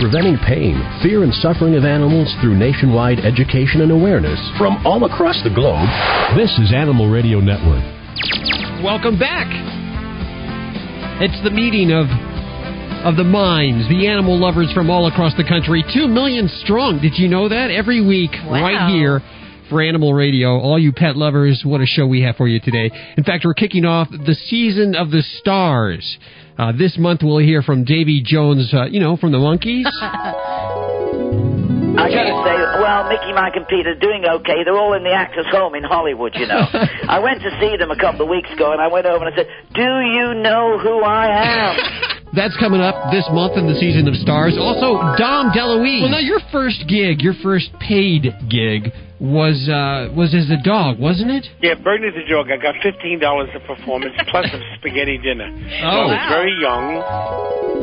preventing pain, fear, and suffering of animals through nationwide education and awareness from all across the globe. This is Animal Radio Network. Welcome back. It's the meeting of the minds, the animal lovers from all across the country, 2 million strong. Did you know that? Every week, right here for Animal Radio. All you pet lovers, what a show we have for you today. In fact, we're kicking off the season of the stars. This month we'll hear from Davy Jones, from the Monkees. I gotta say, well, Mickey, Mike, and Pete are doing okay. They're all in the Actors Home in Hollywood, you know. I went to see them a couple of weeks ago, and I went over and I said, "Do you know who I am?" That's coming up this month in the season of stars. Also, Dom DeLuise. Well, now your first paid gig was as a dog, wasn't it? Yeah, Bernie's a dog. I got $15 a performance plus a spaghetti dinner. I was very young.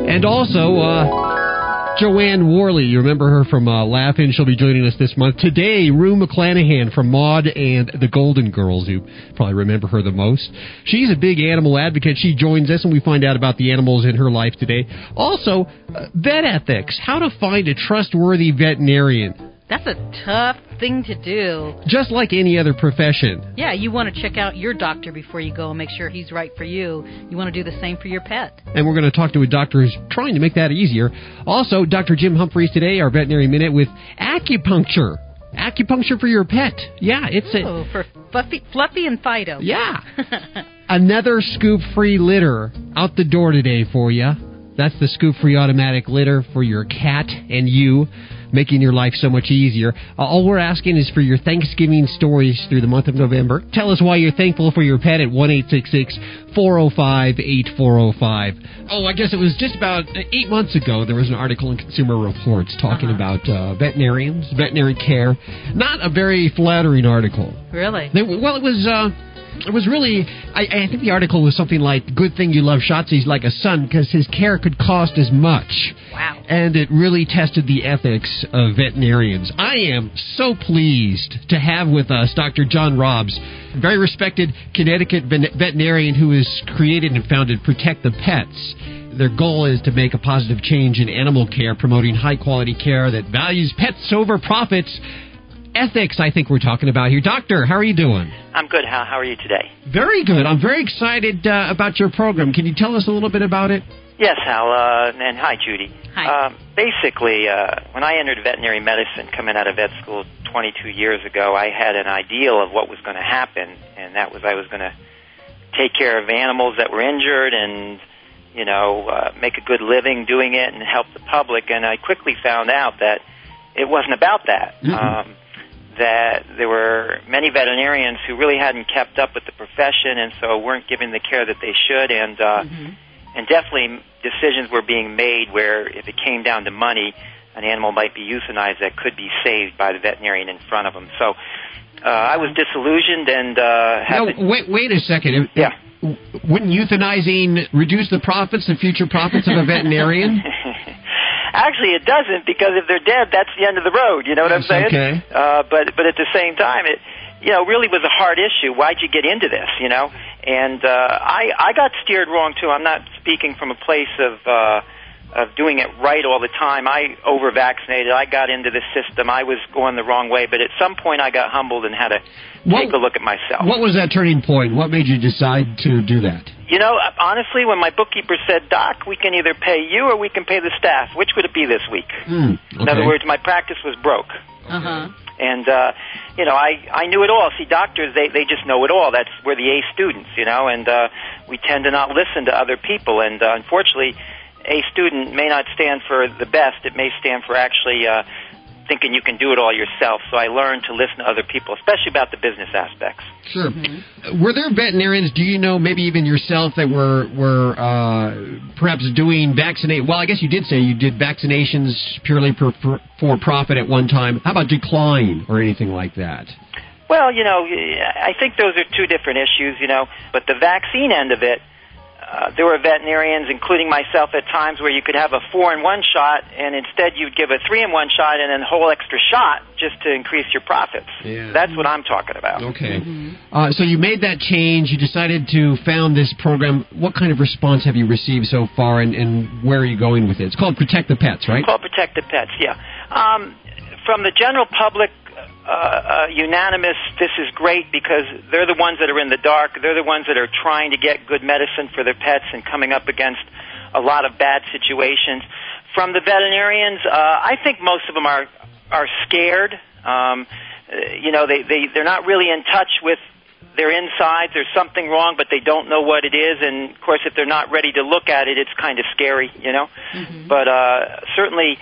And also, Joanne Worley. You remember her from Laugh-In. She'll be joining us this month. Today, Rue McClanahan from Maude and the Golden Girls. You probably remember her the most. She's a big animal advocate. She joins us, and we find out about the animals in her life today. Also, vet ethics. How to find a trustworthy veterinarian. That's a tough thing to do. Just like any other profession. Yeah, you want to check out your doctor before you go and make sure he's right for you. You want to do the same for your pet. And we're going to talk to a doctor who's trying to make that easier. Also, Dr. Jim Humphreys today, our veterinary minute with acupuncture. Acupuncture for your pet. Yeah, it's for Fluffy and Fido. Yeah. Another scoop-free litter out the door today for you. That's the scoop-free automatic litter for your cat and you, making your life so much easier. All we're asking is for your Thanksgiving stories through the month of November. Tell us why you're thankful for your pet at 1-866-405-8405. I guess it was just about 8 months ago, there was an article in Consumer Reports talking about veterinarians, veterinary care. Not a very flattering article. Really? It was... It was really, I think the article was something like, "Good thing you love Shotzi's like a son because his care could cost as much." Wow. And it really tested the ethics of veterinarians. I am so pleased to have with us Dr. John Robbs, very respected Connecticut veterinarian who has created and founded Protect the Pets. Their goal is to make a positive change in animal care, promoting high-quality care that values pets over profits. Ethics, I think we're talking about here. Doctor, how are you doing? I'm good. How are you today? Very good. I'm very excited about your program. Can you tell us a little bit about it? Yes, Hal, and hi, Judy. Hi. Basically, when I entered veterinary medicine coming out of vet school 22 years ago, I had an ideal of what was going to happen, and that was I was going to take care of animals that were injured and, make a good living doing it and help the public, and I quickly found out that it wasn't about that. Mm-hmm. That there were many veterinarians who really hadn't kept up with the profession and so weren't giving the care that they should. And and definitely decisions were being made where if it came down to money, an animal might be euthanized that could be saved by the veterinarian in front of them. So I was disillusioned and... wait a second. Yeah. Wouldn't euthanizing reduce the profits, the future profits of a veterinarian? Actually, it doesn't, because if they're dead, that's the end of the road. You know what I'm saying? Okay. But at the same time, it really was a hard issue. Why'd you get into this? And I got steered wrong too. I'm not speaking from a place of doing it right all the time. I over vaccinated. I got into the system. I was going the wrong way. But at some point, I got humbled and had to take a look at myself. What was that turning point? What made you decide to do that? Honestly, when my bookkeeper said, "Doc, we can either pay you or we can pay the staff. Which would it be this week?" Okay. In other words, my practice was broke. Uh-huh. And, I knew it all. See, doctors, they just know it all. That's where the A students, and we tend to not listen to other people. And, unfortunately, A student may not stand for the best. It may stand for actually thinking you can do it all yourself. So I learned to listen to other people, especially about the business aspects. Sure. Mm-hmm. Were there veterinarians, do you know, maybe even yourself, that were perhaps doing vaccinate? Well, I guess you did say you did vaccinations purely for profit at one time. How about decline or anything like that? Well, I think those are two different issues, but the vaccine end of it, there were veterinarians, including myself at times, where you could have a 4-in-1 shot, and instead you'd give a 3-in-1 shot and a whole extra shot just to increase your profits. Yeah. That's what I'm talking about. Okay. Mm-hmm. So you made that change. You decided to found this program. What kind of response have you received so far, and where are you going with it? It's called Protect the Pets, right? It's called Protect the Pets, yeah. From the general public, unanimous, this is great because they're the ones that are in the dark. They're the ones that are trying to get good medicine for their pets and coming up against a lot of bad situations. From the veterinarians, I think most of them are scared. You know, they're not really in touch with their insides. There's something wrong, but they don't know what it is. And, of course, if they're not ready to look at it, it's kind of scary, you know. Mm-hmm. But certainly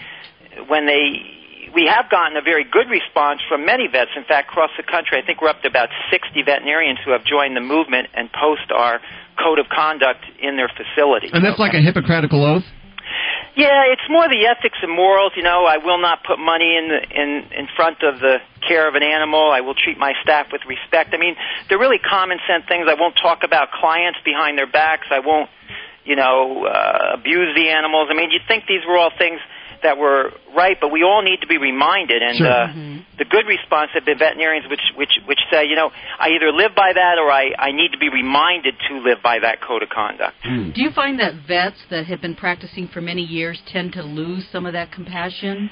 when they... We have gotten a very good response from many vets. In fact, across the country, I think we're up to about 60 veterinarians who have joined the movement and post our code of conduct in their facility. And that's like a Hippocratic oath? Yeah, it's more the ethics and morals. You know, I will not put money in front of the care of an animal. I will treat my staff with respect. I mean, they're really common sense things. I won't talk about clients behind their backs. I won't, you know, abuse the animals. I mean, you'd think these were all things that were right, but we all need to be reminded. And sure. The good response have been veterinarians which say, you know, I either live by that or I need to be reminded to live by that code of conduct. Mm. Do you find that vets that have been practicing for many years tend to lose some of that compassion?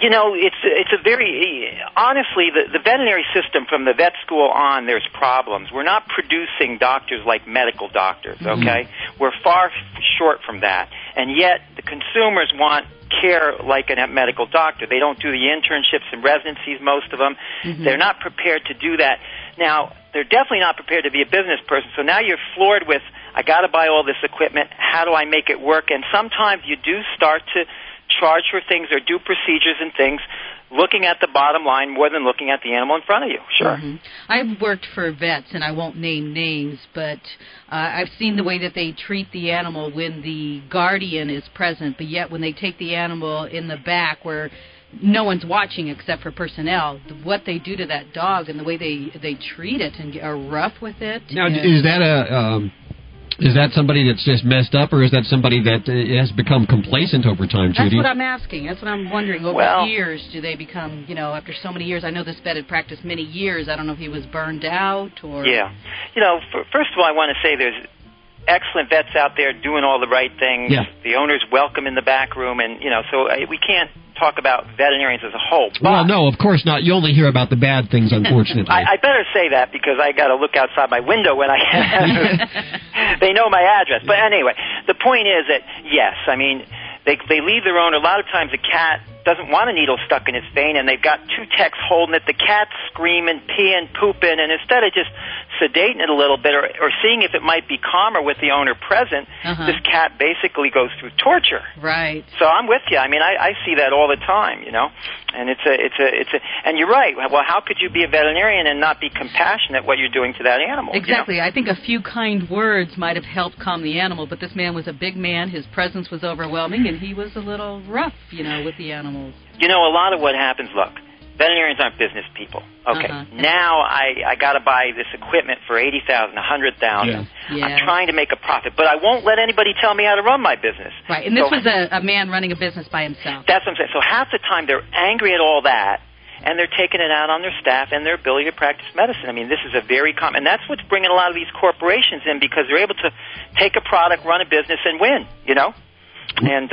You know, it's a very, honestly, the veterinary system from the vet school on, there's problems. We're not producing doctors like medical doctors, okay? Mm-hmm. We're far short from that. And yet the consumers want care like a medical doctor. They don't do the internships and residencies, most of them. Mm-hmm. They're not prepared to do that. Now, they're definitely not prepared to be a business person. So now you're floored with, I got to buy all this equipment. How do I make it work? And sometimes you do start to charge for things or do procedures and things, looking at the bottom line more than looking at the animal in front of you. Sure. Mm-hmm. I've worked for vets, and I won't name names, but I've seen the way that they treat the animal when the guardian is present, but yet when they take the animal in the back where no one's watching except for personnel, what they do to that dog and the way they treat it and are rough with it. Now, is that a... Is that somebody that's just messed up, or is that somebody that has become complacent over time, Judy? That's what I'm asking. That's what I'm wondering. Over years, do they become, you know, after so many years? I know this vet had practiced many years. I don't know if he was burned out or... Yeah. You know, first of all, I want to say there's excellent vets out there doing all the right things. Yeah. The owner's welcome in the back room, and, you know, so we can't talk about veterinarians as a whole. Well, no, of course not. You only hear about the bad things, unfortunately. I better say that because I got to look outside my window when I they know my address. But anyway, the point is that, yes, I mean, they leave their owner. A lot of times a cat doesn't want a needle stuck in its vein, and they've got two techs holding it. The cat's screaming, peeing, pooping, and instead of just sedating it a little bit or seeing if it might be calmer with the owner present, this cat basically goes through torture. Right. So I'm with you. I mean, I see that all the time, you know, and it's a, and you're right. Well, how could you be a veterinarian and not be compassionate what you're doing to that animal? Exactly. You know? I think a few kind words might have helped calm the animal, but this man was a big man. His presence was overwhelming, and he was a little rough, you know, with the animals. You know, a lot of what happens, look, veterinarians aren't business people. Okay, now I got to buy this equipment for $80,000, $100,000. Yeah. Yeah. I'm trying to make a profit, but I won't let anybody tell me how to run my business. Right, and this was a man running a business by himself. That's what I'm saying. So half the time they're angry at all that, and they're taking it out on their staff and their ability to practice medicine. I mean, this is a very common, and that's what's bringing a lot of these corporations in because they're able to take a product, run a business, and win, you know? And,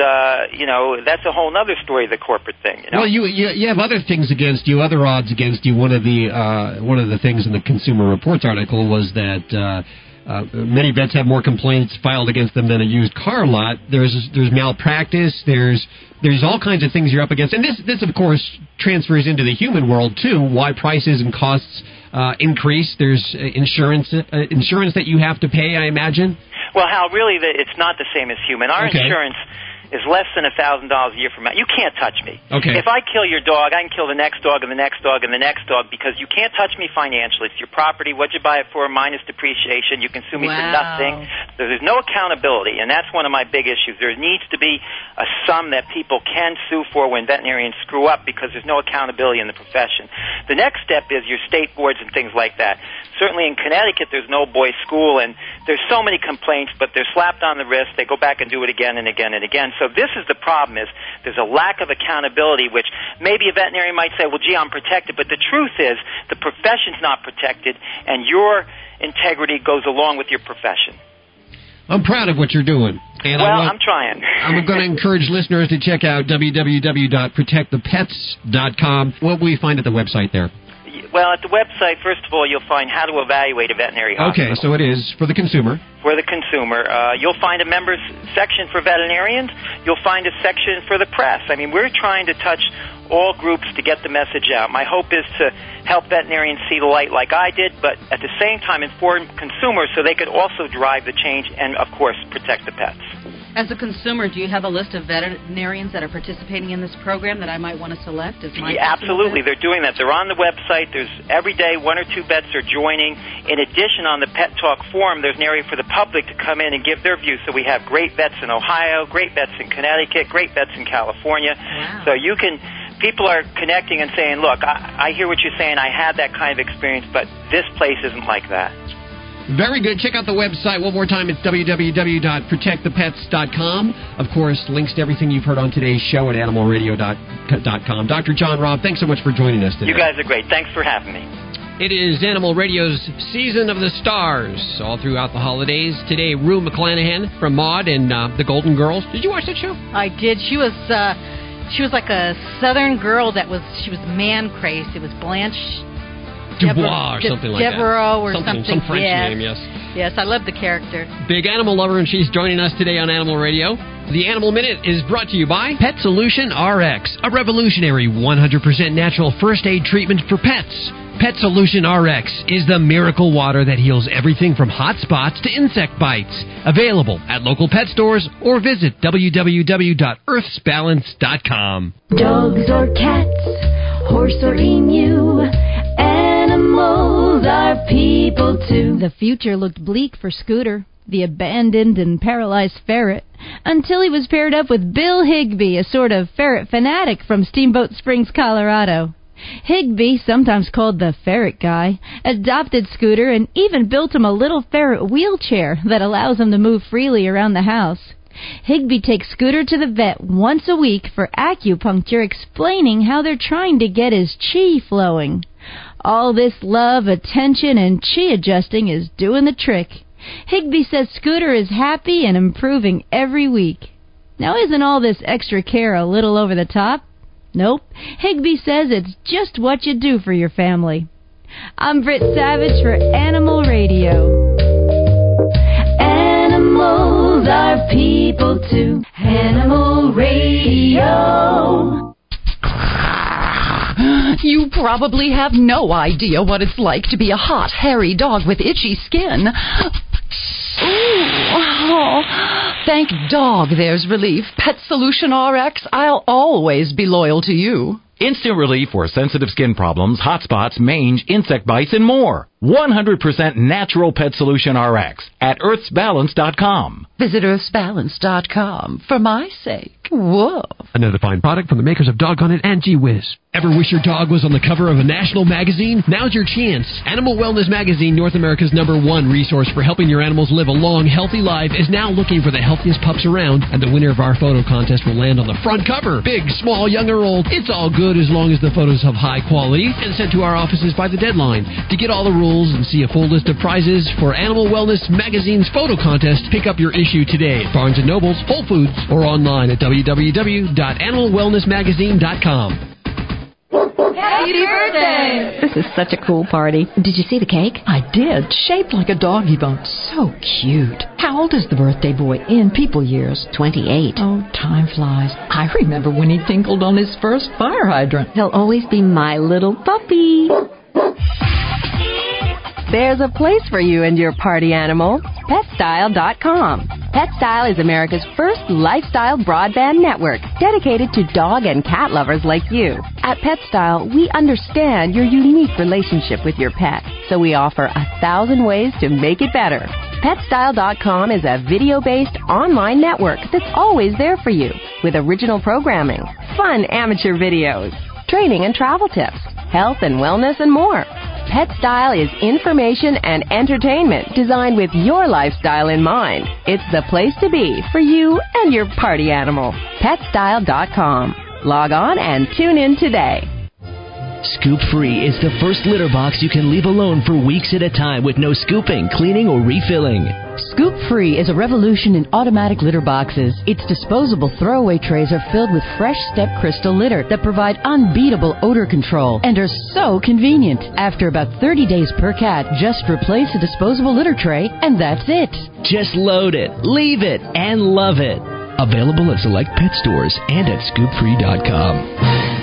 you know, that's a whole other story, the corporate thing. You know? Well, you have other things against you, other odds against you. One of the things in the Consumer Reports article was that many vets have more complaints filed against them than a used car lot. There's malpractice. There's all kinds of things you're up against. And this, of course, transfers into the human world, too, why prices and costs increase. There's insurance that you have to pay, I imagine. Well, Hal, really, it's not the same as human. Our insurance is less than $1,000 a year from now. You can't touch me. Okay. If I kill your dog, I can kill the next dog and the next dog and the next dog because you can't touch me financially. It's your property. What'd you buy it for? Minus depreciation. You can sue me for nothing. So there's no accountability, and that's one of my big issues. There needs to be a sum that people can sue for when veterinarians screw up because there's no accountability in the profession. The next step is your state boards and things like that. Certainly in Connecticut, there's no boys' school, and there's so many complaints, but they're slapped on the wrist. They go back and do it again and again and again. So this is the problem, is there's a lack of accountability, which maybe a veterinarian might say, well, gee, I'm protected. But the truth is the profession's not protected, and your integrity goes along with your profession. I'm proud of what you're doing. And I'm trying. I'm going to encourage listeners to check out www.protectthepets.com. What will you find at the website there? Well, at the website, first of all, you'll find how to evaluate a veterinary hospital. Okay, so it is for the consumer. For the consumer. You'll find a members section for veterinarians. You'll find a section for the press. I mean, we're trying to touch all groups to get the message out. My hope is to help veterinarians see the light like I did, but at the same time inform consumers so they could also drive the change and, of course, protect the pets. As a consumer, do you have a list of veterinarians that are participating in this program that I might want to select? Absolutely. They're doing that. They're on the website. There's every day one or two vets are joining. In addition, on the Pet Talk forum, there's an area for the public to come in and give their views. So we have great vets in Ohio, great vets in Connecticut, great vets in California. Wow. So you can... People are connecting and saying, look, I hear what you're saying. I had that kind of experience, but this place isn't like that. Very good. Check out the website one more time. It's www.protectthepets.com. Of course, links to everything you've heard on today's show at animalradio.com. Dr. John Robb, thanks so much for joining us today. You guys are great. Thanks for having me. It is Animal Radio's Season of the Stars all throughout the holidays. Today, Rue McClanahan from Maude and the Golden Girls. Did you watch that show? I did. She was like a southern girl she was man-crazed. It was Blanche... Dubois or something like that. Devereaux or something. Some French name, yes. Yes, I love the character. Big animal lover, and she's joining us today on Animal Radio. The Animal Minute is brought to you by Pet Solution RX, a revolutionary 100% natural first aid treatment for pets. Pet Solution RX is the miracle water that heals everything from hot spots to insect bites. Available at local pet stores or visit www.EarthsBalance.com. Dogs or cats, horse or emu, animals are people too. The future looked bleak for Scooter, the abandoned and paralyzed ferret, until he was paired up with Bill Higby, a sort of ferret fanatic from Steamboat Springs, Colorado. Higby, sometimes called the ferret guy, adopted Scooter and even built him a little ferret wheelchair that allows him to move freely around the house. Higby takes Scooter to the vet once a week for acupuncture, explaining how they're trying to get his chi flowing. All this love, attention, and chi adjusting is doing the trick. Higby says Scooter is happy and improving every week. Now, isn't all this extra care a little over the top? Nope. Higby says it's just what you do for your family. I'm Britt Savage for Animal Radio. Animals are people too. Animal Radio. You probably have no idea what it's like to be a hot, hairy dog with itchy skin. Oh, thank dog there's relief. Pet Solution RX, I'll always be loyal to you. Instant relief for sensitive skin problems, hot spots, mange, insect bites, and more. 100% natural Pet Solution RX at EarthsBalance.com. Visit EarthsBalance.com for my sake. Whoa. Another fine product from the makers of Doggone It and Gee Whiz. Ever wish your dog was on the cover of a national magazine? Now's your chance. Animal Wellness Magazine, North America's #1 resource for helping your animals live a long, healthy life, is now looking for the healthiest pups around, and the winner of our photo contest will land on the front cover. Big, small, young or old, it's all good as long as the photos have high quality and sent to our offices by the deadline. To get all the rules and see a full list of prizes for Animal Wellness Magazine's photo contest, pick up your issue today at Barnes & Noble's, Whole Foods, or online at www.animalwellnessmagazine.com. Happy birthday! This is such a cool party. Did you see the cake? I did. Shaped like a doggy bone. So cute. How old is the birthday boy in people years? 28. Oh, time flies. I remember when he tinkled on his first fire hydrant. He'll always be my little puppy. There's a place for you and your party animal. PetStyle.com. PetStyle is America's first lifestyle broadband network dedicated to dog and cat lovers like you. At PetStyle, we understand your unique relationship with your pet, so we offer 1,000 ways to make it better. PetStyle.com is a video-based online network that's always there for you, with original programming, fun amateur videos, training and travel tips, health and wellness, and more. PetStyle is information and entertainment designed with your lifestyle in mind. It's the place to be for you and your party animal. PetStyle.com. Log on and tune in today. Scoop Free is the first litter box you can leave alone for weeks at a time with no scooping, cleaning, or refilling. Scoop Free is a revolution in automatic litter boxes. Its disposable throwaway trays are filled with fresh step crystal litter that provide unbeatable odor control and are so convenient. After about 30 days per cat, just replace a disposable litter tray and that's it. Just load it, leave it, and love it. Available at select pet stores and at scoopfree.com.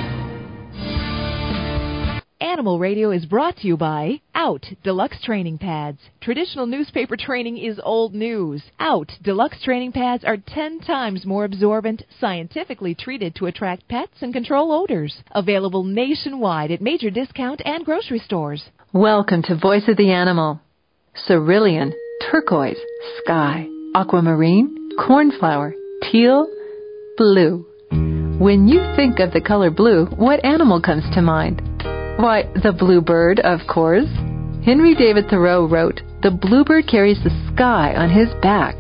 Animal Radio is brought to you by Out Deluxe Training Pads. Traditional newspaper training is old news. Out Deluxe Training Pads are 10 times more absorbent, scientifically treated to attract pets and control odors. Available nationwide at major discount and grocery stores. Welcome to Voice of the Animal. Cerulean, turquoise, sky, aquamarine, cornflower, teal, blue. When you think of the color blue, what animal comes to mind? Why, the bluebird, of course. Henry David Thoreau wrote, "The bluebird carries the sky on his back."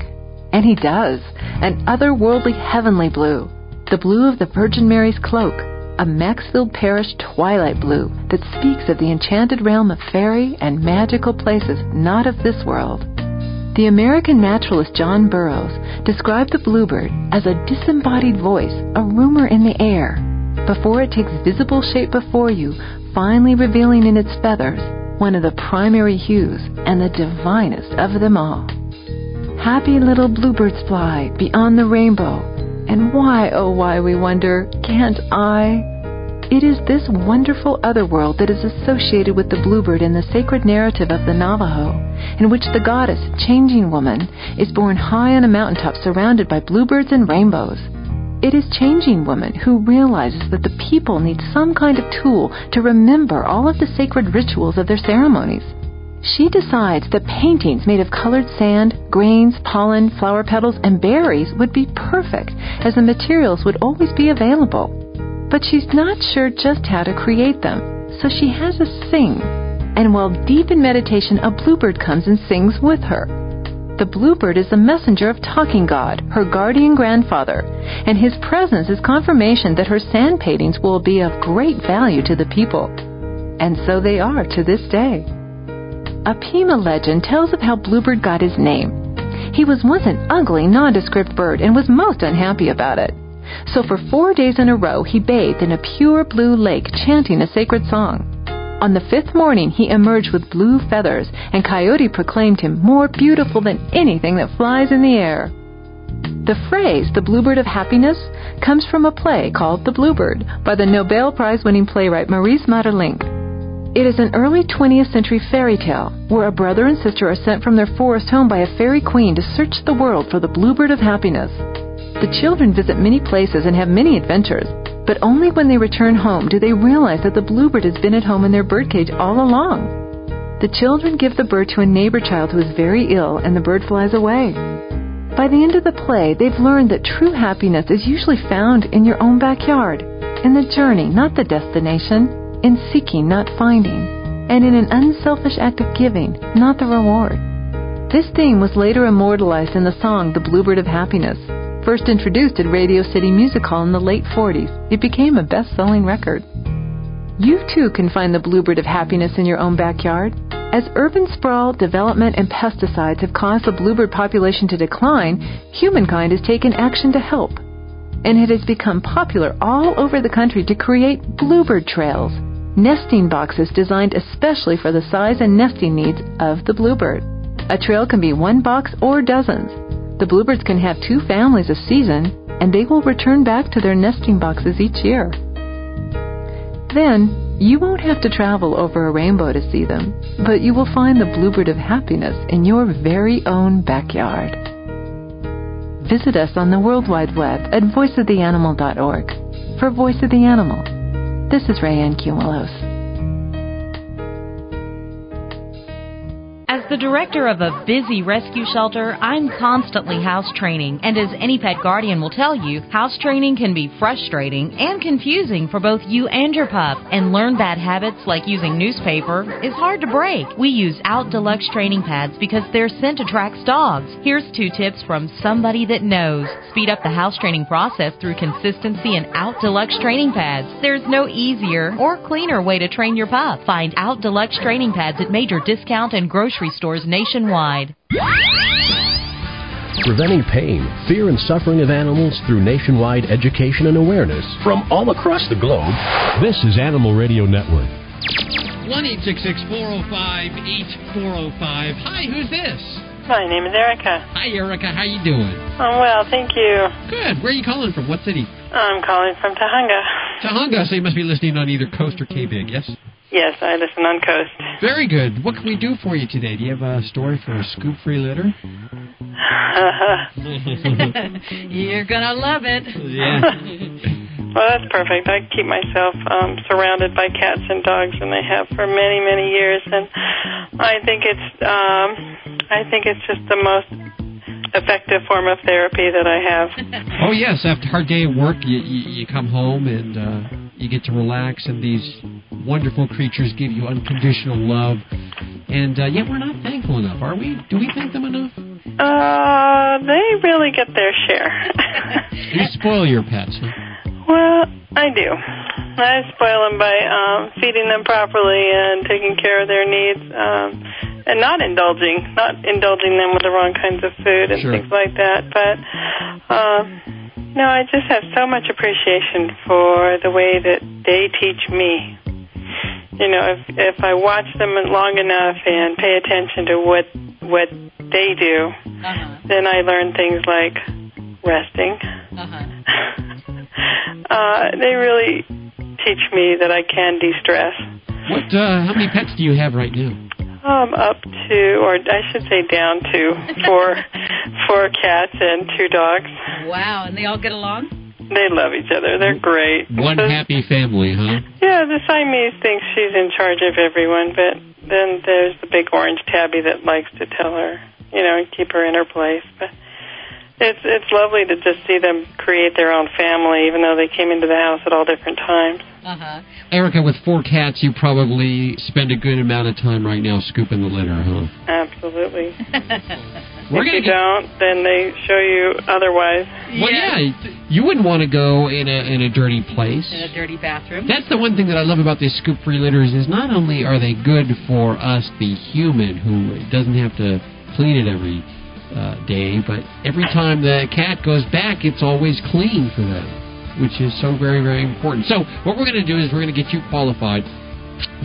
And he does, an otherworldly heavenly blue, the blue of the Virgin Mary's cloak, a Maxfield Parrish twilight blue that speaks of the enchanted realm of fairy and magical places not of this world. The American naturalist John Burroughs described the bluebird as a disembodied voice, a rumor in the air, before it takes visible shape before you, finally revealing in its feathers one of the primary hues and the divinest of them all. Happy little bluebirds fly beyond the rainbow, and why, oh why, we wonder, can't I? It is this wonderful otherworld that is associated with the bluebird in the sacred narrative of the Navajo, in which the goddess, Changing Woman, is born high on a mountaintop surrounded by bluebirds and rainbows. It is Changing Woman who realizes that the people need some kind of tool to remember all of the sacred rituals of their ceremonies. She decides that paintings made of colored sand, grains, pollen, flower petals, and berries would be perfect, as the materials would always be available. But she's not sure just how to create them, so she has us sing. And while deep in meditation, a bluebird comes and sings with her. The bluebird is the messenger of Talking God, her guardian grandfather, and his presence is confirmation that her sand paintings will be of great value to the people. And so they are to this day. A Pima legend tells of how Bluebird got his name. He was once an ugly, nondescript bird and was most unhappy about it. So for 4 days in a row, he bathed in a pure blue lake, chanting a sacred song. On the fifth morning, he emerged with blue feathers, and Coyote proclaimed him more beautiful than anything that flies in the air. The phrase, the Bluebird of Happiness, comes from a play called The Bluebird by the Nobel Prize-winning playwright Maurice Maeterlinck. It is an early 20th century fairy tale where a brother and sister are sent from their forest home by a fairy queen to search the world for the Bluebird of Happiness. The children visit many places and have many adventures. But only when they return home do they realize that the bluebird has been at home in their birdcage all along. The children give the bird to a neighbor child who is very ill, and the bird flies away. By the end of the play, they've learned that true happiness is usually found in your own backyard, in the journey, not the destination, in seeking, not finding, and in an unselfish act of giving, not the reward. This theme was later immortalized in the song The Bluebird of Happiness. First introduced at Radio City Music Hall in the late 40s, it became a best-selling record. You too can find the Bluebird of Happiness in your own backyard. As urban sprawl, development, and pesticides have caused the bluebird population to decline, humankind has taken action to help. And it has become popular all over the country to create bluebird trails, nesting boxes designed especially for the size and nesting needs of the bluebird. A trail can be one box or dozens. The bluebirds can have 2 families a season, and they will return back to their nesting boxes each year. Then, you won't have to travel over a rainbow to see them, but you will find the Bluebird of Happiness in your very own backyard. Visit us on the World Wide Web at voiceoftheanimal.org. For Voice of the Animal, this is Rayanne Cumulos. As the director of a busy rescue shelter, I'm constantly house training, and as any pet guardian will tell you, house training can be frustrating and confusing for both you and your pup, and learn bad habits like using newspaper is hard to break. We use Out Deluxe Training Pads because their scent attracts dogs. Here's 2 tips from somebody that knows. Speed up the house training process through consistency and Out Deluxe Training Pads. There's no easier or cleaner way to train your pup. Find Out Deluxe Training Pads at major discount and grocery stores nationwide. Preventing pain, fear, and suffering of animals through nationwide education and awareness from all across the globe. This is Animal Radio Network. 1-866-405-8405. Hi, who's this? My name is Erica. Hi, Erica. How you doing? I'm well, thank you. Good. Where are you calling from? What city? I'm calling from Tahunga. Tahunga, so you must be listening on either coast or Cape Big, yes? Yes, I listen on coast. Very good. What can we do for you today? Do you have a story for a scoop-free litter? You're going to love it. Yeah. Well, that's perfect. I keep myself surrounded by cats and dogs, and they have for many, many years. And I think it's just the most effective form of therapy that I have. Oh, yes. After a hard day at work, you come home and you get to relax, and these wonderful creatures give you unconditional love. And yet we're not thankful enough, are we? Do we thank them enough? They really get their share. You spoil your pets, huh? Well, I do. I spoil them by feeding them properly and taking care of their needs, and not indulging them with the wrong kinds of food and things like that. But no, I just have so much appreciation for the way that they teach me. You know, if I watch them long enough and pay attention to what they do, then I learn things like resting. They really teach me that I can de-stress. What? How many pets do you have right now? Up to, or I should say down to, four cats and 2 dogs. Wow, and they all get along? They love each other. They're great. One happy family, huh? Yeah, the Siamese thinks she's in charge of everyone, but then there's the big orange tabby that likes to tell her, you know, and keep her in her place. But it's lovely to just see them create their own family, even though they came into the house at all different times. Uh-huh. Erica, with 4 cats, you probably spend a good amount of time right now scooping the litter, huh? Absolutely. If you don't, then they show you otherwise. Well, yeah, you wouldn't want to go in a dirty place. In a dirty bathroom. That's the one thing that I love about these scoop-free litters is not only are they good for us, the human, who doesn't have to clean it every day, but every time the cat goes back, it's always clean for them, which is so very, very important. So what we're going to do is we're going to get you qualified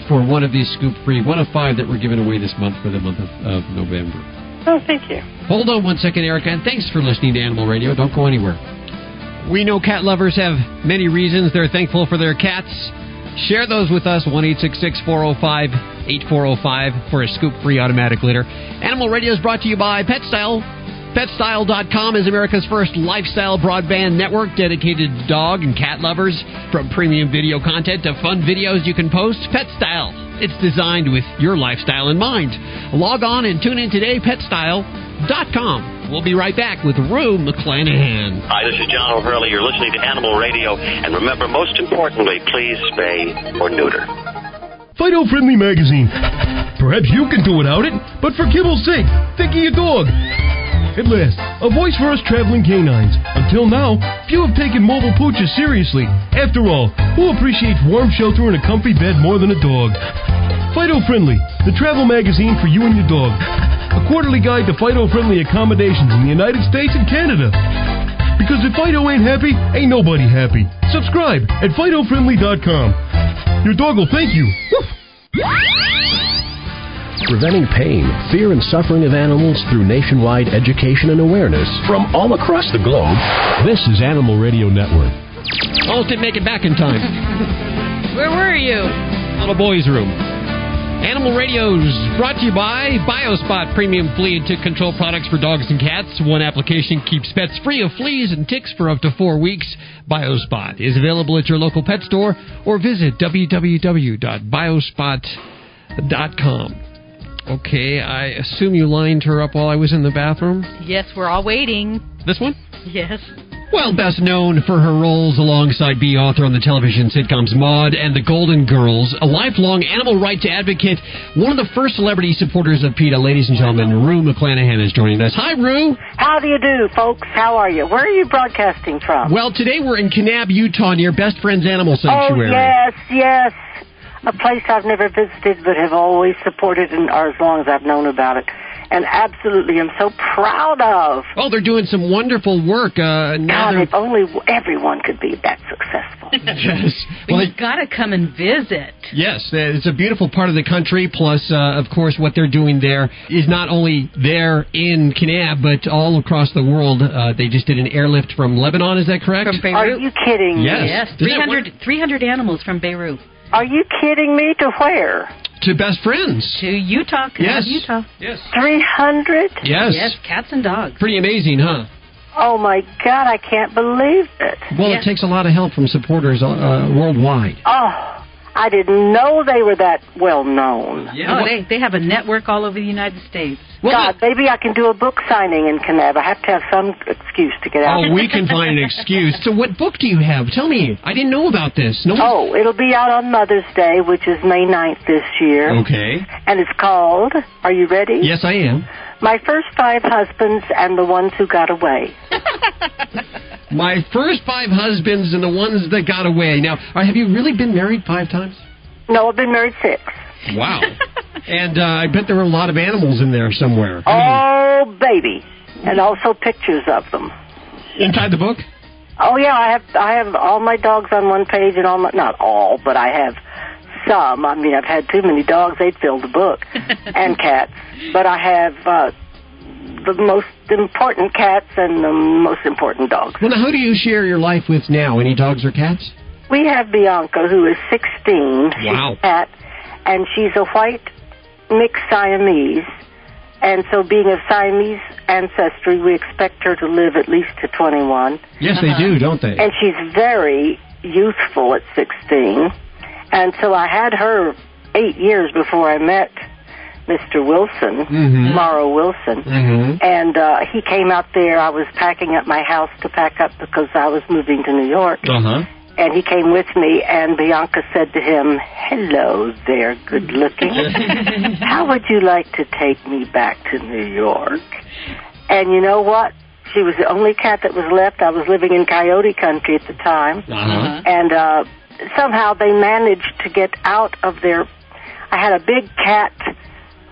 for one of these scoop-free, 1 of 5 that we're giving away this month for the month of November. Oh, thank you. Hold on 1 second, Erica, and thanks for listening to Animal Radio. Don't go anywhere. We know cat lovers have many reasons they're thankful for their cats. Share those with us, 1-866-405-8405 for a scoop-free automatic litter. Animal Radio is brought to you by PetStyle.com. PetStyle.com is America's first lifestyle broadband network dedicated to dog and cat lovers. From premium video content to fun videos you can post, PetStyle. It's designed with your lifestyle in mind. Log on and tune in today, PetStyle.com. We'll be right back with Rue McClanahan. Hi, this is John O'Hurley. You're listening to Animal Radio. And remember, most importantly, please spay or neuter. Fido Friendly Magazine. Perhaps you can do without it, but for kibble's sake, think of your dog. At last, a voice for us traveling canines. Until now, few have taken mobile pooches seriously. After all, who appreciates warm shelter and a comfy bed more than a dog? Fido Friendly, the travel magazine for you and your dog. A quarterly guide to Fido-friendly accommodations in the United States and Canada. Because if Fido ain't happy, ain't nobody happy. Subscribe at FidoFriendly.com. Your dog will thank you. Preventing pain, fear, and suffering of animals through nationwide education and awareness from all across the globe. This is Animal Radio Network. Almost didn't make it back in time. Where were you? Little boy's room. Animal Radio's brought to you by BioSpot Premium Flea and Tick Control Products for dogs and cats. One application keeps pets free of fleas and ticks for up to 4 weeks. BioSpot is available at your local pet store or visit www.biospot.com. Okay, I assume you lined her up while I was in the bathroom? Yes, we're all waiting. This one? Yes. Well, best known for her roles alongside Bea Arthur on the television sitcoms Maude and the Golden Girls, a lifelong animal rights advocate, one of the first celebrity supporters of PETA, ladies and gentlemen, Rue McClanahan is joining us. Hi, Rue. How do you do, folks? How are you? Where are you broadcasting from? Well, today we're in Kanab, Utah, near Best Friends Animal Sanctuary. Oh, yes, yes. A place I've never visited but have always supported, and or as long as I've known about it. And absolutely, I'm so proud of. Oh, they're doing some wonderful work. God, if only everyone could be that successful. Yes. Well, you've got to come and visit. Yes, it's a beautiful part of the country. Plus, of course, what they're doing there is not only there in Kanab, but all across the world. They just did an airlift from Lebanon, is that correct? From Beirut. Are you kidding? Yes. 300 animals from Beirut. Are you kidding me? To where? To Best Friends. To Utah. Yes. Utah. Yes. 300? Yes. Yes, cats and dogs. Pretty amazing, huh? Oh, my God, I can't believe it. Well, yes. It takes a lot of help from supporters worldwide. Oh, I didn't know they were that well-known. Yeah. Oh, they have a network all over the United States. Well, God, maybe I can do a book signing in Kanab. I have to have some excuse to get out. Oh, we can find an excuse. So what book do you have? Tell me. I didn't know about this. No. Oh, it'll be out on Mother's Day, which is May 9th this year. Okay. And it's called, are you ready? Yes, I am. My First Five Husbands and the Ones Who Got Away. My First Five Husbands and the Ones That Got Away. Now, have you really been married 5 times? No, I've been married 6. Wow. And I bet there were a lot of animals in there somewhere. Oh, baby. And also pictures of them. Inside the book? Oh, yeah. I have all my dogs on one page and all my... Not all, but I have some. I mean, I've had too many dogs. They'd fill the book. And cats. But I have... the most important cats and the most important dogs. Well, now, who do you share your life with now? Any dogs or cats? We have Bianca, who is 16. Wow. She's a cat, and she's a white mixed Siamese. And so being of Siamese ancestry, we expect her to live at least to 21. Yes, they do, don't they? And she's very youthful at 16. And so I had her 8 years before I met Mr. Wilson, mm-hmm. Morrow Wilson, mm-hmm. And he came out there. I was packing up my house to pack up because I was moving to New York, uh-huh. And he came with me, and Bianca said to him, hello there, good looking. How would you like to take me back to New York? And you know what? She was the only cat that was left. I was living in Coyote Country at the time, uh-huh. And somehow they managed to get out of their... I had a big cat...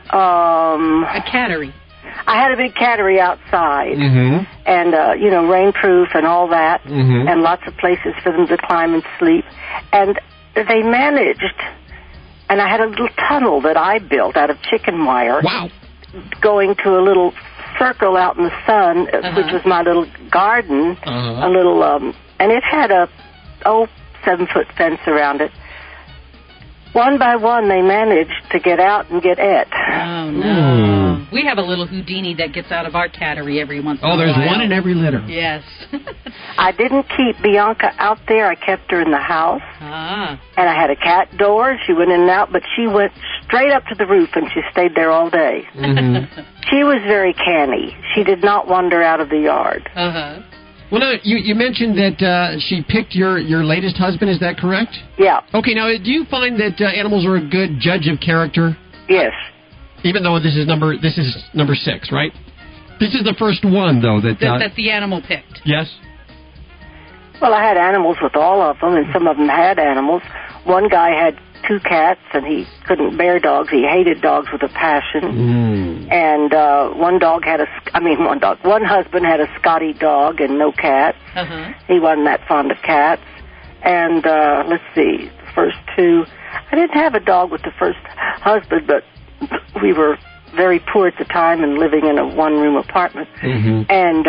a cattery. I had a big cattery outside, mm-hmm. And, rainproof and all that, mm-hmm. And lots of places for them to climb and sleep. And they managed, and I had a little tunnel that I built out of chicken wire. Wow. Going to a little circle out in the sun, uh-huh. Which was my little garden, uh-huh. And it had a, 7-foot fence around it. One by one, they managed to get out and get it. Oh, no. Ooh. We have a little Houdini that gets out of our cattery every once in a while. Oh, there's one in every litter. Yes. I didn't keep Bianca out there. I kept her in the house. Ah. And I had a cat door. She went in and out, but she went straight up to the roof, and she stayed there all day. Mm-hmm. She was very canny. She did not wander out of the yard. Uh-huh. Well, no, you mentioned that she picked your latest husband. Is that correct? Yeah. Okay, now, do you find that animals are a good judge of character? Yes. Even though this is number 6, right? This is the first one, though, that the animal picked. Yes. Well, I had animals with all of them, and some of them had animals. One guy had 2 cats, and he couldn't bear dogs. He hated dogs with a passion. Mm. And one husband had a Scotty dog and no cats. Uh-huh. He wasn't that fond of cats. And let's see, the first 2. I didn't have a dog with the first husband, but we were very poor at the time and living in a one-room apartment. Mm-hmm. And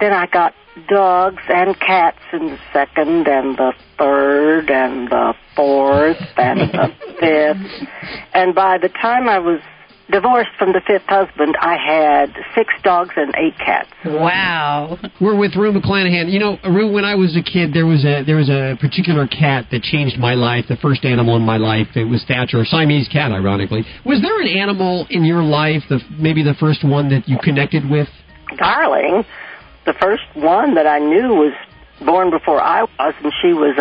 then I got dogs and cats in the second and the third and the fourth and the fifth. And by the time I was divorced from the fifth husband, I had 6 dogs and 8 cats. Wow. We're with Rue McClanahan. You know, Rue, when I was a kid, there was a particular cat that changed my life, the first animal in my life. It was Thatcher, a Siamese cat, ironically. Was there an animal in your life, maybe the first one that you connected with? Darling, the first one that I knew was born before I was, and she was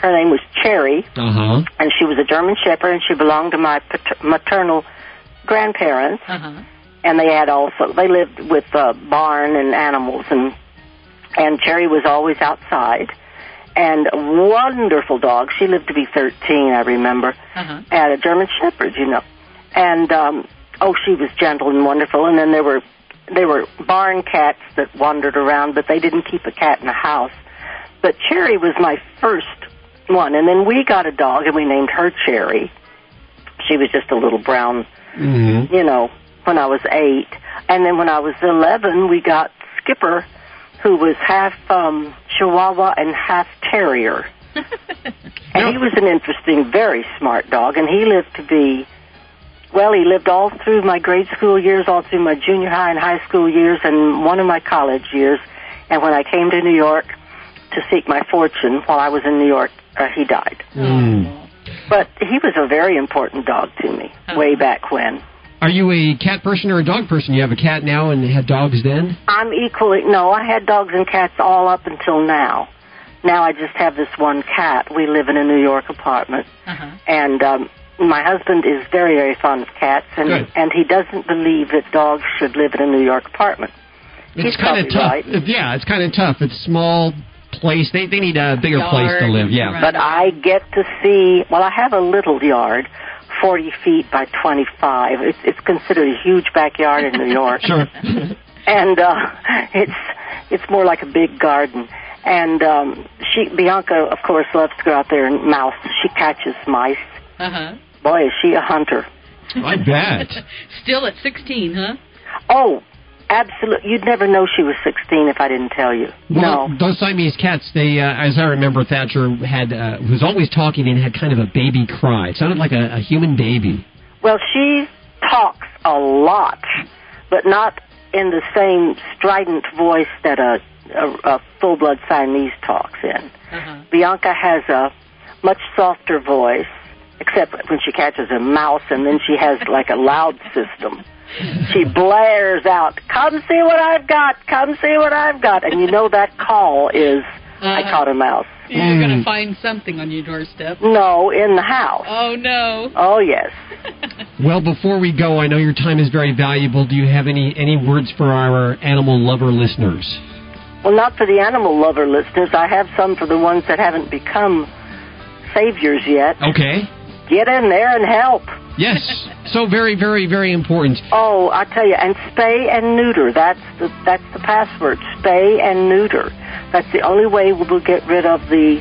her name was Cherry, and she was a German Shepherd, and she belonged to my maternal grandparents, and they lived with a barn and animals, and Cherry was always outside, and a wonderful dog. She lived to be 13, I remember, and a German Shepherd, you know, and she was gentle and wonderful. And then there were barn cats that wandered around, but they didn't keep a cat in the house. But Cherry was my first one. And then we got a dog, and we named her Cherry. She was just a little brown, you know, when I was 8. And then when I was 11, we got Skipper, who was half Chihuahua and half Terrier. And he was an interesting, very smart dog, and he lived to be... Well, he lived all through my grade school years, all through my junior high and high school years, and one of my college years. And when I came to New York to seek my fortune while I was in New York, he died. But he was a very important dog to me way back when. Are you a cat person or a dog person? You have a cat now and had dogs then? I had dogs and cats all up until now. Now I just have this one cat. We live in a New York apartment. And... my husband is very, very fond of cats, and he doesn't believe that dogs should live in a New York apartment. It's kind of tough. Right. Yeah, it's kind of tough. It's a small place. They need a bigger place to live, yeah. But I get to see, well, I have a little yard, 40 feet by 25. It's considered a huge backyard in New York. And it's more like a big garden. And Bianca, of course, loves to go out there and mouse. She catches mice. Boy, is she a hunter. I bet. Still at 16, huh? Oh, absolutely. You'd never know she was 16 if I didn't tell you. Well, no. Those Siamese cats, they, as I remember, Thatcher was always talking and had kind of a baby cry. It sounded like a human baby. Well, she talks a lot, but not in the same strident voice that a full-blood Siamese talks in. Bianca has a much softer voice. Except when she catches a mouse, and then she has like a loud system. She blares out, "Come see what I've got! Come see what I've got!" And you know that call is, "I caught a mouse." You're going to find something on your doorstep. No, in the house. Oh, no. Oh, yes. Well, before we go, I know your time is very valuable. Do you have any words for our animal lover listeners? Well, not for the animal lover listeners. I have some for the ones that haven't become saviors yet. Okay. Get in there and help. Yes. So very, very, very important. Oh, I tell you, and spay and neuter. That's the password, spay and neuter. That's the only way we will get rid of the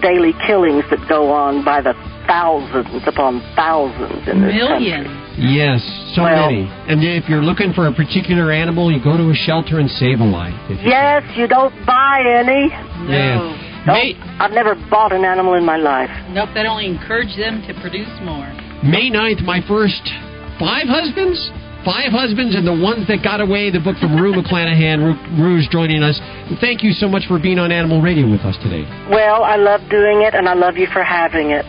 daily killings that go on by the thousands upon thousands in this millions. Country. Yes, many. And if you're looking for a particular animal, you go to a shelter and save a life. Yes, you don't buy any. No. Yeah. Nope, I've never bought an animal in my life. Nope, that only encouraged them to produce more. May 9th, my first 5 husbands? 5 husbands and the ones that got away, the book from Rue McClanahan. Rue's joining us. Thank you so much for being on Animal Radio with us today. Well, I love doing it, and I love you for having it.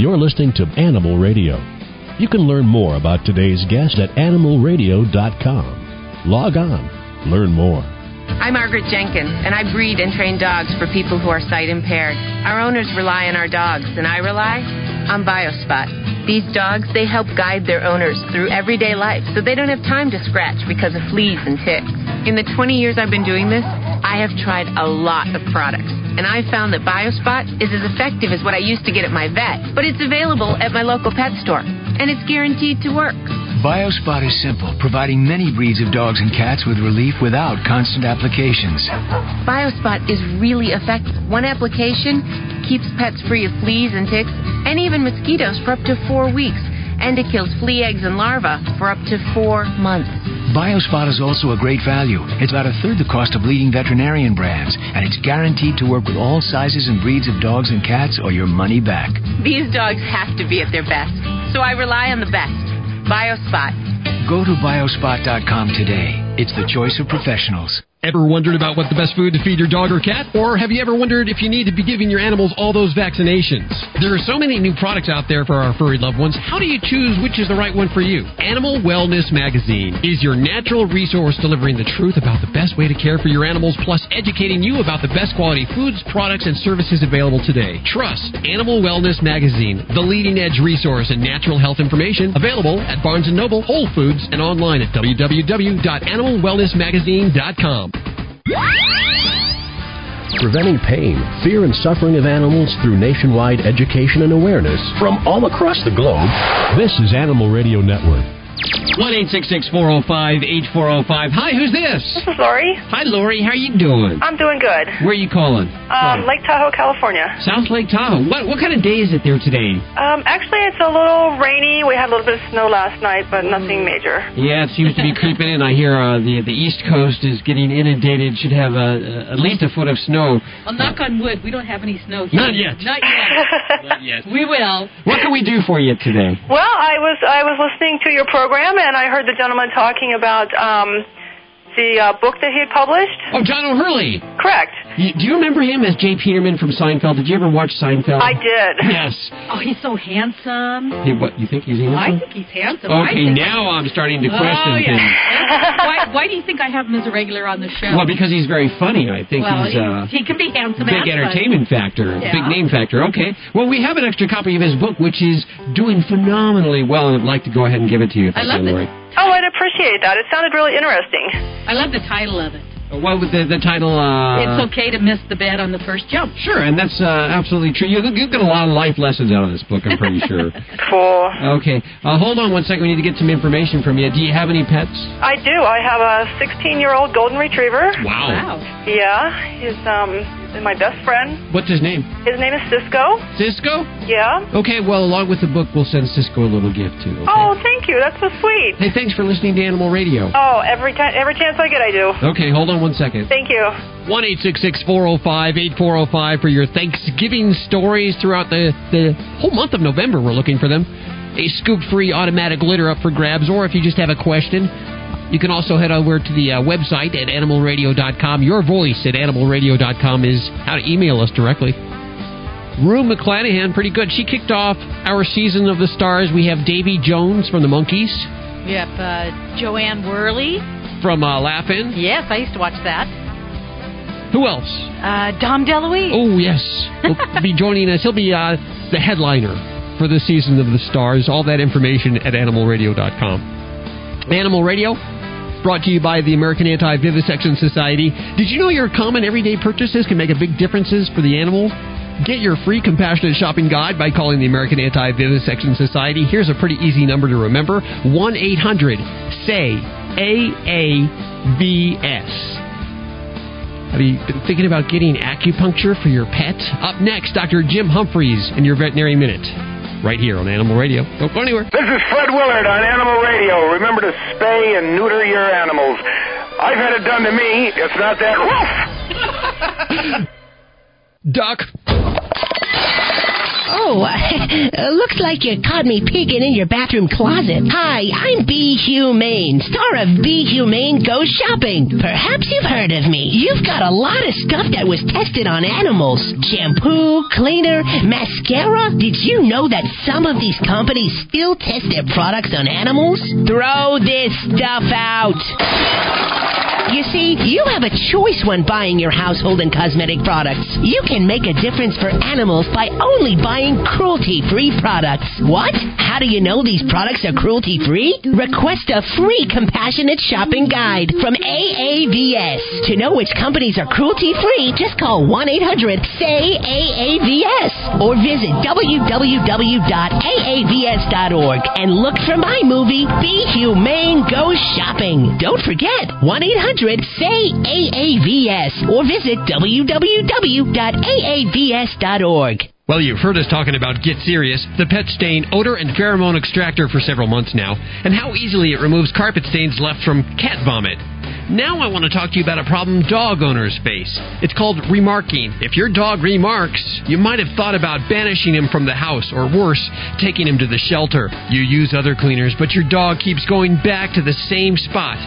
You're listening to Animal Radio. You can learn more about today's guest at animalradio.com. Log on. Learn more. I'm Margaret Jenkins, and I breed and train dogs for people who are sight impaired. Our owners rely on our dogs, and I rely on BioSpot. These dogs, they help guide their owners through everyday life, so they don't have time to scratch because of fleas and ticks. In the 20 years I've been doing this, I have tried a lot of products, and I found that BioSpot is as effective as what I used to get at my vet, but it's available at my local pet store, and it's guaranteed to work. BioSpot is simple, providing many breeds of dogs and cats with relief without constant applications. BioSpot is really effective. One application keeps pets free of fleas and ticks and even mosquitoes for up to 4 weeks. And it kills flea eggs and larvae for up to 4 months. BioSpot is also a great value. It's about a third the cost of leading veterinarian brands, and it's guaranteed to work with all sizes and breeds of dogs and cats or your money back. These dogs have to be at their best, so I rely on the best. BioSpot. Go to BioSpot.com today. It's the choice of professionals. Ever wondered about what the best food to feed your dog or cat? Or have you ever wondered if you need to be giving your animals all those vaccinations? There are so many new products out there for our furry loved ones. How do you choose which is the right one for you? Animal Wellness Magazine is your natural resource delivering the truth about the best way to care for your animals, plus educating you about the best quality foods, products, and services available today. Trust Animal Wellness Magazine, the leading edge resource in natural health information, available at Barnes & Noble, Whole Foods, and online at www.animalwellnessmagazine.com. Preventing pain, fear, and suffering of animals through nationwide education and awareness from all across the globe. This is Animal Radio Network. 1-866-405-8405. Hi, who's this? This is Lori. Hi, Lori. How are you doing? I'm doing good. Where are you calling? Lake Tahoe, California. South Lake Tahoe. What kind of day is it there today? Actually, it's a little rainy. We had a little bit of snow last night, but nothing major. Yeah, it seems to be creeping in. I hear the East Coast is getting inundated. Should have at least a foot of snow. Well, knock on wood. We don't have any snow here. Not yet. Not yet. Not yet. We will. What can we do for you today? Well, I was listening to your program, and I heard the gentleman talking about the book that he had published. Oh, John O'Hurley. Correct. Do you remember him as Jay Peterman from Seinfeld? Did you ever watch Seinfeld? I did. Yes. Oh, he's so handsome. Hey, what, you think he's handsome? I think he's handsome. Okay, now I'm starting to question things. Why do you think I have him as a regular on the show? Well, because he's very funny. I think he can be handsome. Big entertainment factor. Yeah. Big name factor. Okay. Well, we have an extra copy of his book, which is doing phenomenally well, and I'd like to go ahead and give it to you. I love it. Oh, I'd appreciate that. It sounded really interesting. I love the title of it. What was the title? It's okay to miss the bed on the first jump. Sure, and that's absolutely true. You've got a lot of life lessons out of this book, I'm pretty sure. Cool. Okay. Hold on one second. We need to get some information from you. Do you have any pets? I do. I have a 16-year-old golden retriever. Wow. Yeah. He's my best friend. What's his name? His name is Cisco. Cisco? Yeah. Okay, well, along with the book, we'll send Cisco a little gift, too. Okay? Oh, thank you. That's so sweet. Hey, thanks for listening to Animal Radio. Oh, every chance I get, I do. Okay, hold on one second. Thank you. 1-866-405-8405 for your Thanksgiving stories throughout the whole month of November. We're looking for them. A scoop-free automatic litter up for grabs, or if you just have a question, you can also head over to the website at animalradio.com. Your voice at animalradio.com is how to email us directly. Rue McClanahan, pretty good. She kicked off our season of the stars. We have Davy Jones from the Monkees. Yep. Joanne Worley. From Laugh-In. Yes, I used to watch that. Who else? Dom DeLuise. Oh, yes. He'll be joining us. He'll be the headliner for the season of the stars. All that information at animalradio.com. Animal Radio, brought to you by the American Anti-Vivisection Society. Did you know your common everyday purchases can make a big difference for the animal? Get your free compassionate shopping guide by calling the American Anti-Vivisection Society. Here's a pretty easy number to remember. 1-800-SAY-AAVS. Have you been thinking about getting acupuncture for your pet? Up next, Dr. Jim Humphreys and your Veterinary Minute. Right here on Animal Radio. Don't go anywhere. This is Fred Willard on Animal Radio. Remember to spay and neuter your animals. I've had it done to me. It's not that rough. Duck. Oh, looks like you caught me peeking in your bathroom closet. Hi, I'm Be Humane, star of Be Humane Goes Shopping. Perhaps you've heard of me. You've got a lot of stuff that was tested on animals. Shampoo, cleaner, mascara. Did you know that some of these companies still test their products on animals? Throw this stuff out. You see, you have a choice when buying your household and cosmetic products. You can make a difference for animals by only buying cruelty-free products. What? How do you know these products are cruelty-free? Request a free compassionate shopping guide from AAVS. To know which companies are cruelty-free, just call 1-800-SAY-AAVS or visit www.aavs.org and look for my movie, Be Humane, Go Shopping. Don't forget, 1-800 say AAVS or visit www.aavs.org. Well, you've heard us talking about Get Serious, the pet stain, odor, and pheromone extractor for several months now, and how easily it removes carpet stains left from cat vomit. Now I want to talk to you about a problem dog owners face. It's called remarking. If your dog remarks, you might have thought about banishing him from the house, or worse, taking him to the shelter. You use other cleaners, but your dog keeps going back to the same spot.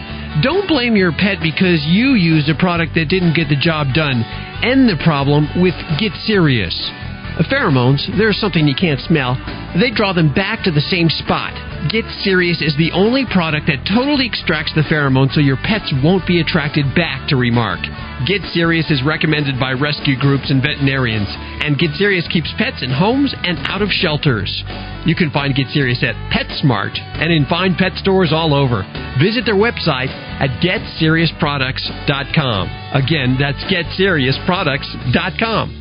Don't blame your pet because you used a product that didn't get the job done. End the problem with Get Serious. Pheromones, they're something you can't smell. They draw them back to the same spot. Get Serious is the only product that totally extracts the pheromone so your pets won't be attracted back to remark. Get Serious is recommended by rescue groups and veterinarians, and Get Serious keeps pets in homes and out of shelters. You can find Get Serious at PetSmart and in fine pet stores all over. Visit their website at GetSeriousProducts.com. Again, that's GetSeriousProducts.com.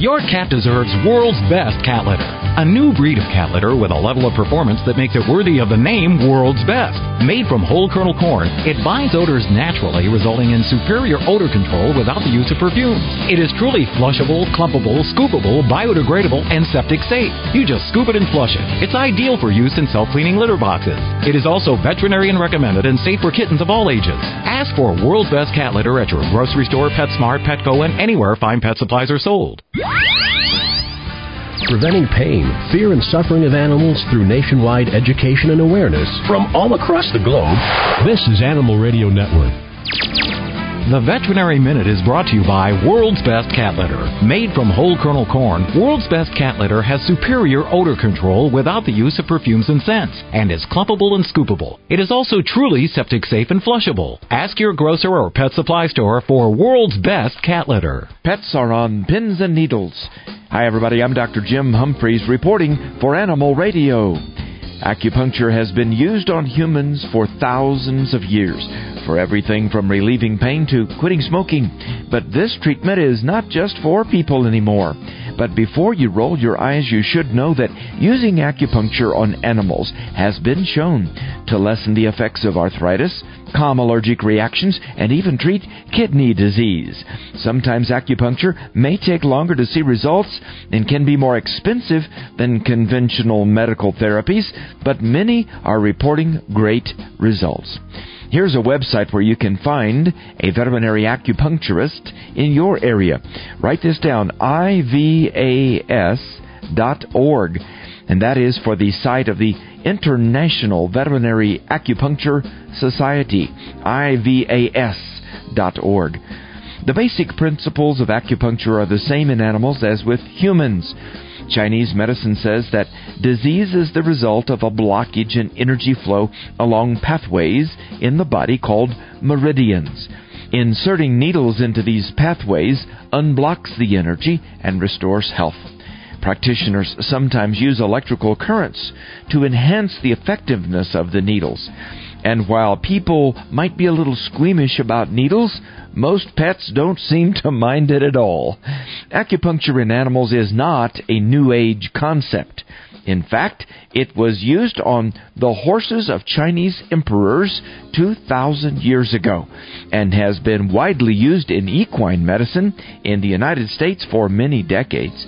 Your cat deserves World's Best Cat Litter, a new breed of cat litter with a level of performance that makes it worthy of the name World's Best. Made from whole kernel corn, it binds odors naturally, resulting in superior odor control without the use of perfumes. It is truly flushable, clumpable, scoopable, biodegradable, and septic safe. You just scoop it and flush it. It's ideal for use in self-cleaning litter boxes. It is also veterinarian recommended and safe for kittens of all ages. Ask for World's Best Cat Litter at your grocery store, PetSmart, Petco, and anywhere fine pet supplies are sold. Preventing pain, fear, and suffering of animals through nationwide education and awareness from all across the globe. This is Animal Radio Network. The Veterinary Minute is brought to you by World's Best Cat Litter. Made from whole kernel corn, World's Best Cat Litter has superior odor control without the use of perfumes and scents, and is clumpable and scoopable. It is also truly septic safe and flushable. Ask your grocer or pet supply store for World's Best Cat Litter. Pets are on pins and needles. Hi everybody, I'm Dr. Jim Humphreys reporting for Animal Radio. Acupuncture has been used on humans for thousands of years, for everything from relieving pain to quitting smoking. But this treatment is not just for people anymore. But before you roll your eyes, you should know that using acupuncture on animals has been shown to lessen the effects of arthritis, calm allergic reactions, and even treat kidney disease. Sometimes acupuncture may take longer to see results and can be more expensive than conventional medical therapies, but many are reporting great results. Here's a website where you can find a veterinary acupuncturist in your area. Write this down, IVAS.org, and that is for the site of the International Veterinary Acupuncture Society, IVAS.org. The basic principles of acupuncture are the same in animals as with humans. Chinese medicine says that disease is the result of a blockage in energy flow along pathways in the body called meridians. Inserting needles into these pathways unblocks the energy and restores health. Practitioners sometimes use electrical currents to enhance the effectiveness of the needles. And while people might be a little squeamish about needles, most pets don't seem to mind it at all. Acupuncture in animals is not a New Age concept. In fact, it was used on the horses of Chinese emperors 2,000 years ago and has been widely used in equine medicine in the United States for many decades.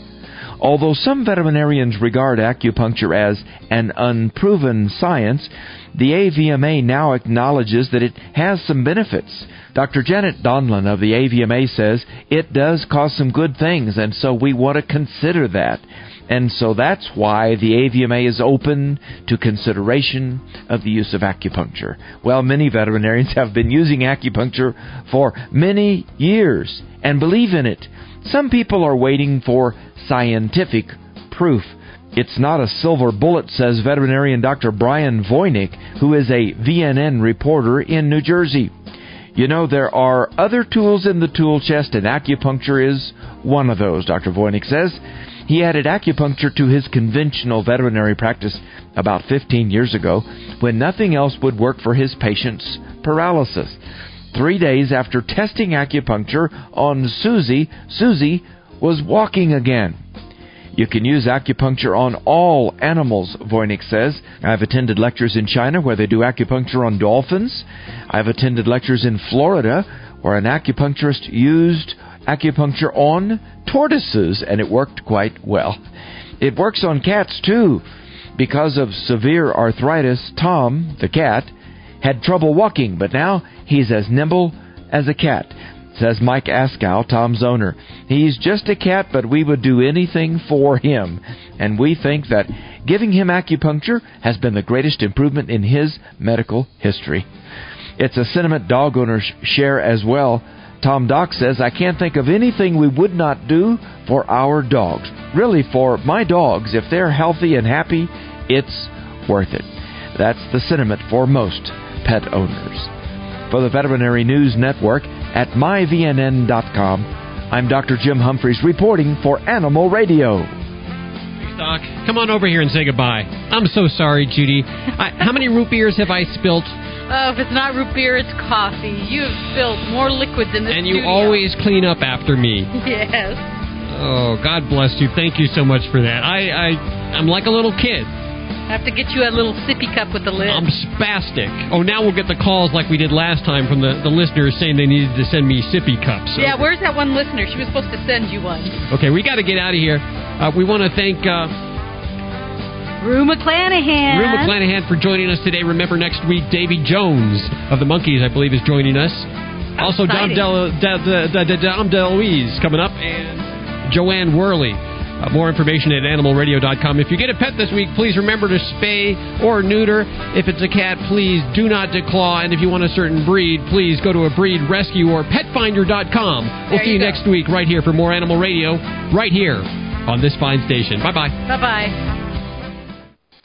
Although some veterinarians regard acupuncture as an unproven science, the AVMA now acknowledges that it has some benefits. Dr. Janet Donlan of the AVMA says it does cause some good things, and so we want to consider that. And so that's why the AVMA is open to consideration of the use of acupuncture. Well, many veterinarians have been using acupuncture for many years and believe in it. Some people are waiting for scientific proof. It's not a silver bullet, says veterinarian Dr. Brian Voynick, who is a VNN reporter in New Jersey. You know, there are other tools in the tool chest, and acupuncture is one of those, Dr. Voynick says. He added acupuncture to his conventional veterinary practice about 15 years ago when nothing else would work for his patient's paralysis. 3 days after testing acupuncture on Susie, Susie was walking again. You can use acupuncture on all animals, Voynick says. I've attended lectures in China where they do acupuncture on dolphins. I've attended lectures in Florida where an acupuncturist used acupuncture on tortoises, and it worked quite well. It works on cats, too. Because of severe arthritis, Tom, the cat, had trouble walking, but now he's as nimble as a cat, says Mike Askow, Tom's owner. He's just a cat, but we would do anything for him, and we think that giving him acupuncture has been the greatest improvement in his medical history. It's a sentiment dog owners share as well. Tom Doc says, I can't think of anything we would not do for our dogs. Really, for my dogs, if they're healthy and happy, it's worth it. That's the sentiment for most pet owners. For the Veterinary News Network at myvnn.com, I'm Dr. Jim Humphreys reporting for Animal Radio. Thanks, Doc. Come on over here and say goodbye. I'm so sorry, Judy. How many root beers have I spilt? Oh, if it's not root beer, it's coffee. You have spilled more liquids in this and studio. You always clean up after me. Yes. Oh, God bless you. Thank you so much for that. I'm like a little kid. I have to get you a little sippy cup with the lid. I'm spastic. Oh, now we'll get the calls like we did last time from the listeners saying they needed to send me sippy cups. So. Yeah, where's that one listener? She was supposed to send you one. Okay, we got to get out of here. We want to thank... Rue McClanahan. Rue McClanahan for joining us today. Remember, next week, Davy Jones of the Monkees, I believe, is joining us. Also, Dom DeLuise coming up, and Joanne Worley. More information at animalradio.com. If you get a pet this week, please remember to spay or neuter. If it's a cat, please do not declaw. And if you want a certain breed, please go to a breed rescue or petfinder.com. We'll see you next week right here for more Animal Radio, right here on this fine station. Bye-bye. Bye-bye.